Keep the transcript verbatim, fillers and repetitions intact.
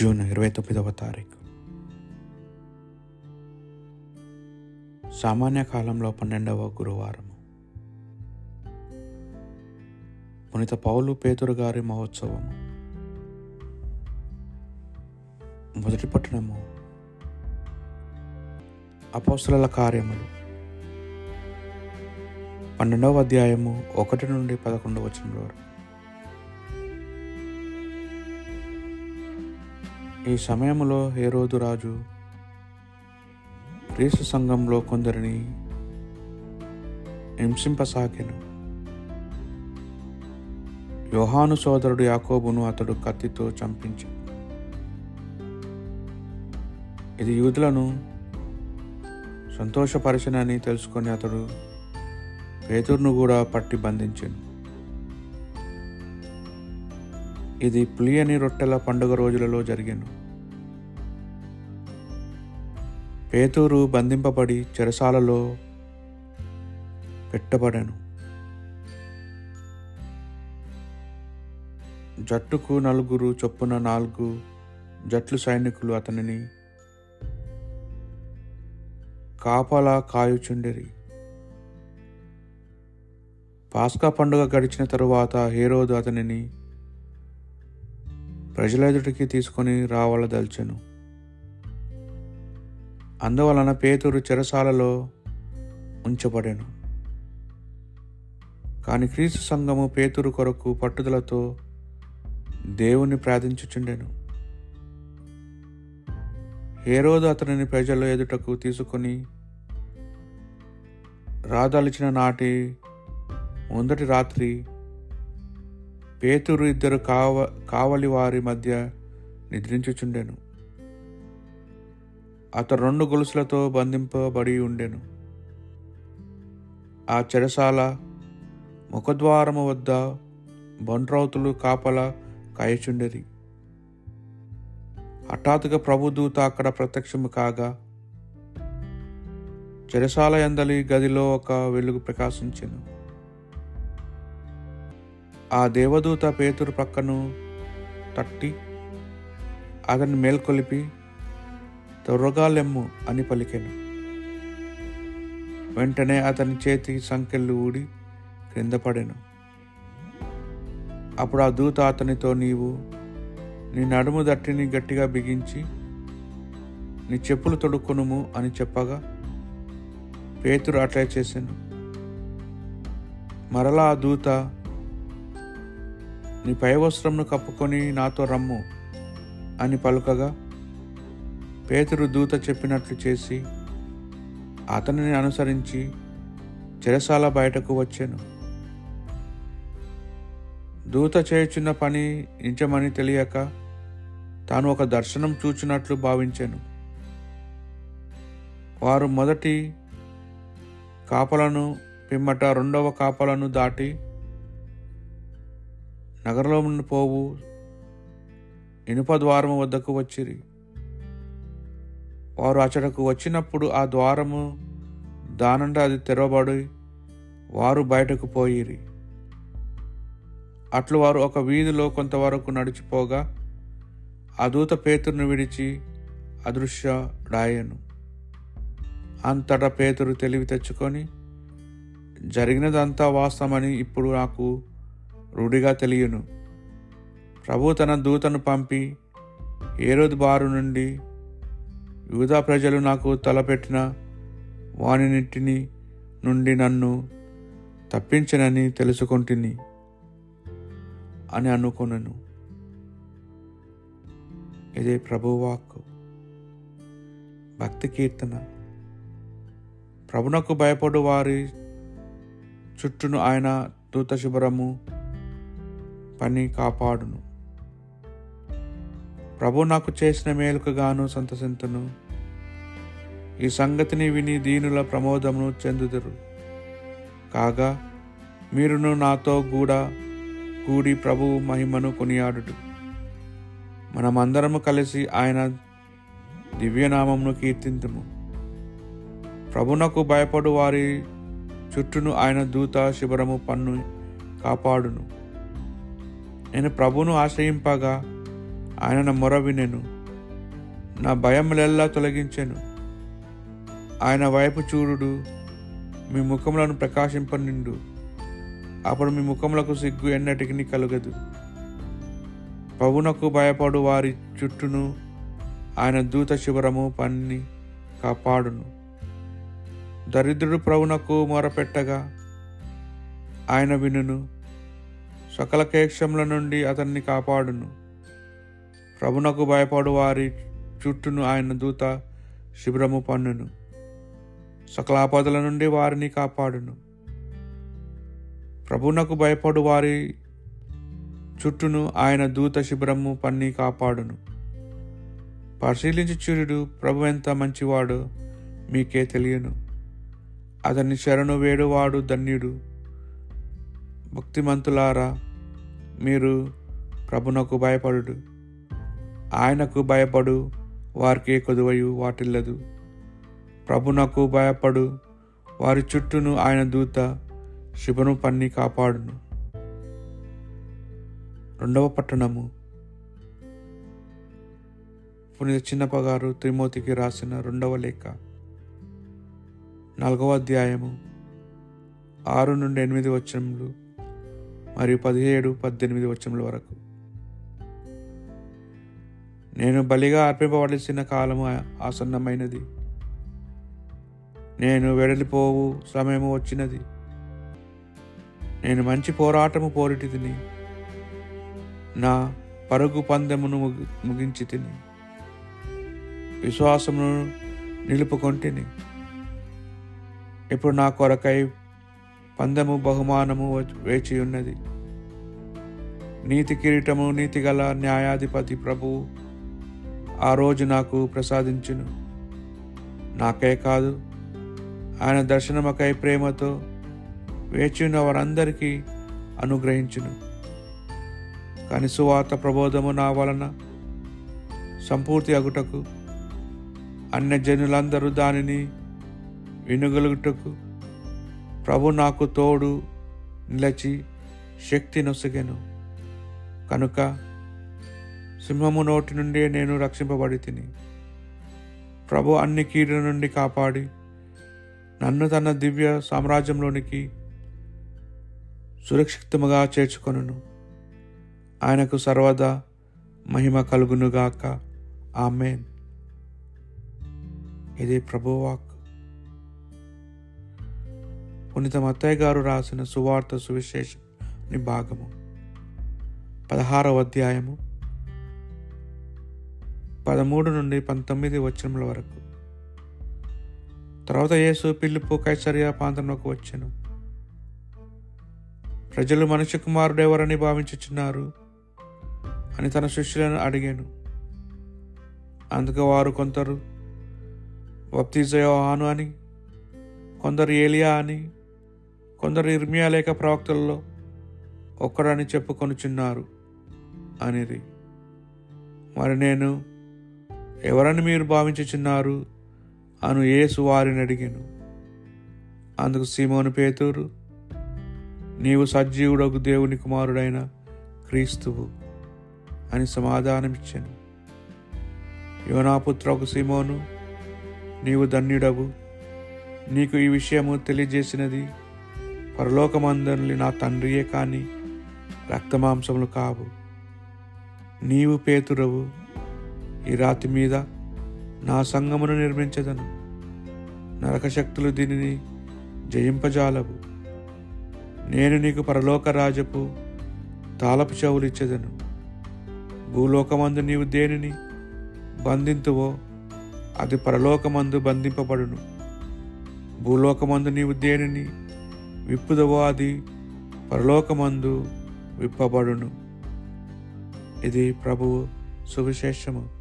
June ఇరవై తొమ్మిదవ తారీఖు. సామాన్య కాలంలో పన్నెండవ గురువారము. పునీత పౌలు పేతురు గారి మహోత్సవము. మొదటి పట్టణము అపోస్తలుల కార్యములు పన్నెండవ అధ్యాయము ఒకటి నుండి పదకొండవ వచనముల వరకు. ఈ సమయంలో హేరోదు రాజు క్రీస్తు సంఘంలో కొందరిని హింసింపసాగెను. యోహాను సోదరుడు యాకోబును అతడు కత్తితో చంపించెను. ఇది యూదులను సంతోషపరిచనని తెలుసుకొని అతడు పేతురును కూడా పట్టి బంధించెను. ఇది పులియని రొట్టెల పండుగ రోజులలో జరిగెను. పేతురు బంధింపబడి చెరసాలలో పెట్టబడెను. జట్టుకు నలుగురు చొప్పున నాలుగు జట్లు సైనికులు అతనిని కాపలా కాయుచుండిరి. పాస్కా పండుగ గడిచిన తరువాత హేరోదు అతనిని ప్రజలెదుటికి తీసుకొని రావాలదల్చెను. అందువలన పేతురు చెరసాలలో ఉంచబడెను. కానీ క్రీస్తు సంఘము పేతురు కొరకు పట్టుదలతో దేవుని ప్రార్థించుచుండెను. హేరోదు అతనిని ప్రజల ఎదుటకు తీసుకొని రాదలిచిన నాటి ముందటి రాత్రి పేతురు ఇద్దరు కావ కావలి వారి మధ్య నిద్రించుచుండెను. అతడు రెండు గొలుసులతో బంధింపబడి ఉండెను. ఆ చెరసాల ముఖద్వారము వద్ద బంట్రౌతులు కాపలా కాయచుండెరి. హఠాత్తుగా ప్రభుదూత అక్కడ ప్రత్యక్షము కాగా చెరసాల యందలి గదిలో ఒక వెలుగు ప్రకాశించెను. ఆ దేవదూత పేతురు ప్రక్కను తట్టి అతన్ని మేల్కొలిపి త్వరగా లెమ్ము అని పలికెను. వెంటనే అతని చేతి సంకెళ్ళు ఊడి క్రింద పడెను. అప్పుడు ఆ దూత అతనితో, నీవు నీ నడుము దట్టిని గట్టిగా బిగించి నీ చెప్పులు తొడుక్కునుము అని చెప్పగా పేతురు అట్లే చేశాను. మరలా ఆ దూత, నీ పై వస్త్రంను కప్పుకొని నాతో రమ్ము అని పలుకగా పేతురు దూత చెప్పినట్లు చేసి అతనిని అనుసరించి చెరసాల బయటకు వచ్చాను. దూత చేయుచున్న పని నిజమని తెలియక తాను ఒక దర్శనం చూచినట్లు భావించాను. వారు మొదటి కాపలను పిమ్మట రెండవ కాపలను దాటి నగరంలో పోవు ఇనుప ద్వారము వద్దకు వచ్చిరి. వారు అచటకు వచ్చినప్పుడు ఆ ద్వారము దానంట అది తెరవబడి వారు బయటకు పోయిరి. అట్లు వారు ఒక వీధిలో కొంతవరకు నడిచిపోగా ఆ దూత పేతురును విడిచి అదృశ్యుడాయెను. అంతటా పేతురు తెలివి తెచ్చుకొని, జరిగినదంతా వాస్తవమని ఇప్పుడు నాకు రూఢిగా తెలియను. ప్రభు తన దూతను పంపి హేరోదు బారు నుండి యూదా ప్రజలు నాకు తలపెట్టిన వానిన్నింటిని నుండి నన్ను తప్పించనని తెలుసుకొంటిని అని అనుకొనను. ఇదే ప్రభువాక్కు. భక్తి కీర్తన. ప్రభునకు భయపడు వారి చుట్టూను ఆయన దూత శుభ్రము పని కాపాడును. ప్రభు నాకు చేసిన మేలుకు గాను సంతసింతును. ఈ సంగతిని విని దీనుల ప్రమోదమును చెందుదురు. కాగా మీరును నాతో కూడా కూడి ప్రభువు మహిమను కొనియాడుడు. మనమందరము కలిసి ఆయన దివ్యనామమును కీర్తింతుము. ప్రభునకు భయపడు వారి చుట్టూను ఆయన దూత శిబిరము పన్ను కాపాడును. నేను ప్రభువును ఆశ్రయింపగా ఆయన మొర వినెను. నా భయములెల్లా తొలగించెను. ఆయన వైపు చూడు, మీ ముఖములను ప్రకాశింపనిండు. అప్పుడు మీ ముఖములకు సిగ్గు ఎన్నటికి కలుగదు. ప్రభునకు భయపడు వారి చుట్టూను ఆయన దూత శిబిరము పన్ని కాపాడును. దరిద్రుడు ప్రభునకు మొరపెట్టగా ఆయన వినును, సకల కేక్షముల నుండి అతన్ని కాపాడును. ప్రభునకు భయపడు వారి చుట్టూను ఆయన దూత శిబిరము పన్నును, సకల ఆపదల నుండి వారిని కాపాడును. ప్రభునకు భయపడు వారి చుట్టూను ఆయన దూత శిబిరము పన్ని కాపాడును. పరిశీలించి చూడు, ప్రభు ఎంత మంచివాడు మీకే తెలియను. అతన్ని శరణు వేడువాడు ధన్యుడు. భక్తిమంతులారా, మీరు ప్రభునకు భయపడు. ఆయనకు భయపడు వారికే కొదువయు వాటిల్లదు. ప్రభునకు భయపడు వారి చుట్టూను ఆయన దూత శిబిరము పన్ని కాపాడును. రెండవ పట్టణము పునీత చిన్నప్పగారు తిమోతికి రాసిన రెండవ లేఖ నాలుగవ అధ్యాయము ఆరు నుండి ఎనిమిది వచనములు మరియు పదిహేడు పద్దెనిమిది వచనముల వరకు. నేను బలిగా అర్పింపవలసిన కాలము ఆసన్నమైనది, నేను వెడలిపోవు సమయము వచ్చినది. నేను మంచి పోరాటము పోరిటిదిని, నా పరుగు పందెమును ముగించి తిని విశ్వాసమును నిలుపుకొంటిని. ఇప్పుడు నా కొరకై పందెము బహుమానము వేచి ఉన్నది. నీతి కిరీటము నీతిగల న్యాయాధిపతి ప్రభువు ఆ రోజు నాకు ప్రసాదించును. నాకే కాదు, ఆయన దర్శనమకై ప్రేమతో వేచి ఉన్న వారందరికీ అనుగ్రహించును. కానీ సువార్త ప్రబోధము నా వలన సంపూర్తి అగుటకు, అన్యజనులందరూ దానిని వినుగలుగుటకు ప్రభు నాకు తోడు నిలచి శక్తి నొసగెను. కనుక సింహము నోటి నుండి నేను రక్షింపబడి తిని, ప్రభు అన్ని కీడుల నుండి కాపాడి నన్ను తన దివ్య సామ్రాజ్యంలోనికి సురక్షితముగా చేర్చుకొనును. ఆయనకు సర్వదా మహిమ కలుగునుగాక. ఆమెన్. ఇది ప్రభువాక్. పునీత మత్తయి గారు రాసిన సువార్త సువిశేషాన్ని భాగము పదహారవ అధ్యాయము పదమూడు నుండి పంతొమ్మిది వచనముల వరకు. తర్వాత యేసు పిలుపు కైసరియా ప్రాంతంలోకి వచ్చెను. ప్రజలు మనిషి కుమారుడెవరని భావించుచున్నారు అని తన శిష్యులను అడిగాను. అందుకు వారు కొందరు బప్తీసు యోహాను అని, కొందరు ఏలియా అని, కొందరు యిర్మీయా లేక ప్రవక్తల్లో ఒక్కడని చెప్పుకొనుచున్నారు అనిరి. మరి నేను ఎవరని మీరు భావించుచున్నారు అను యేసు వారిని అడిగాను. అందుకు సీమోను పేతురు, నీవు సజీవుడగు దేవుని కుమారుడైన క్రీస్తువు అని సమాధానమిచ్చాను. యోనాపుత్రకు సీమోను, నీవు ధన్యుడవు, నీకు ఈ విషయము తెలియజేసినది పరలోకమందరి నా తండ్రియే కాని రక్తమాంసములు కావు. నీవు పేతురవు, ఈ రాతి మీద నా సంఘమును నిర్మించదను, నరకశక్తులు దీనిని జయింపజాలవు. నేను నీకు పరలోక రాజపు తాళపు చెవులు ఇచ్చేదను. భూలోకమందు నీవు దేనిని బంధింతువో అది పరలోకమందు బంధింపబడును, భూలోకమందు నీవు దేనిని విప్పుదవో అది పరలోకమందు విప్పబడును. ఇది ప్రభువు సువిశేషము.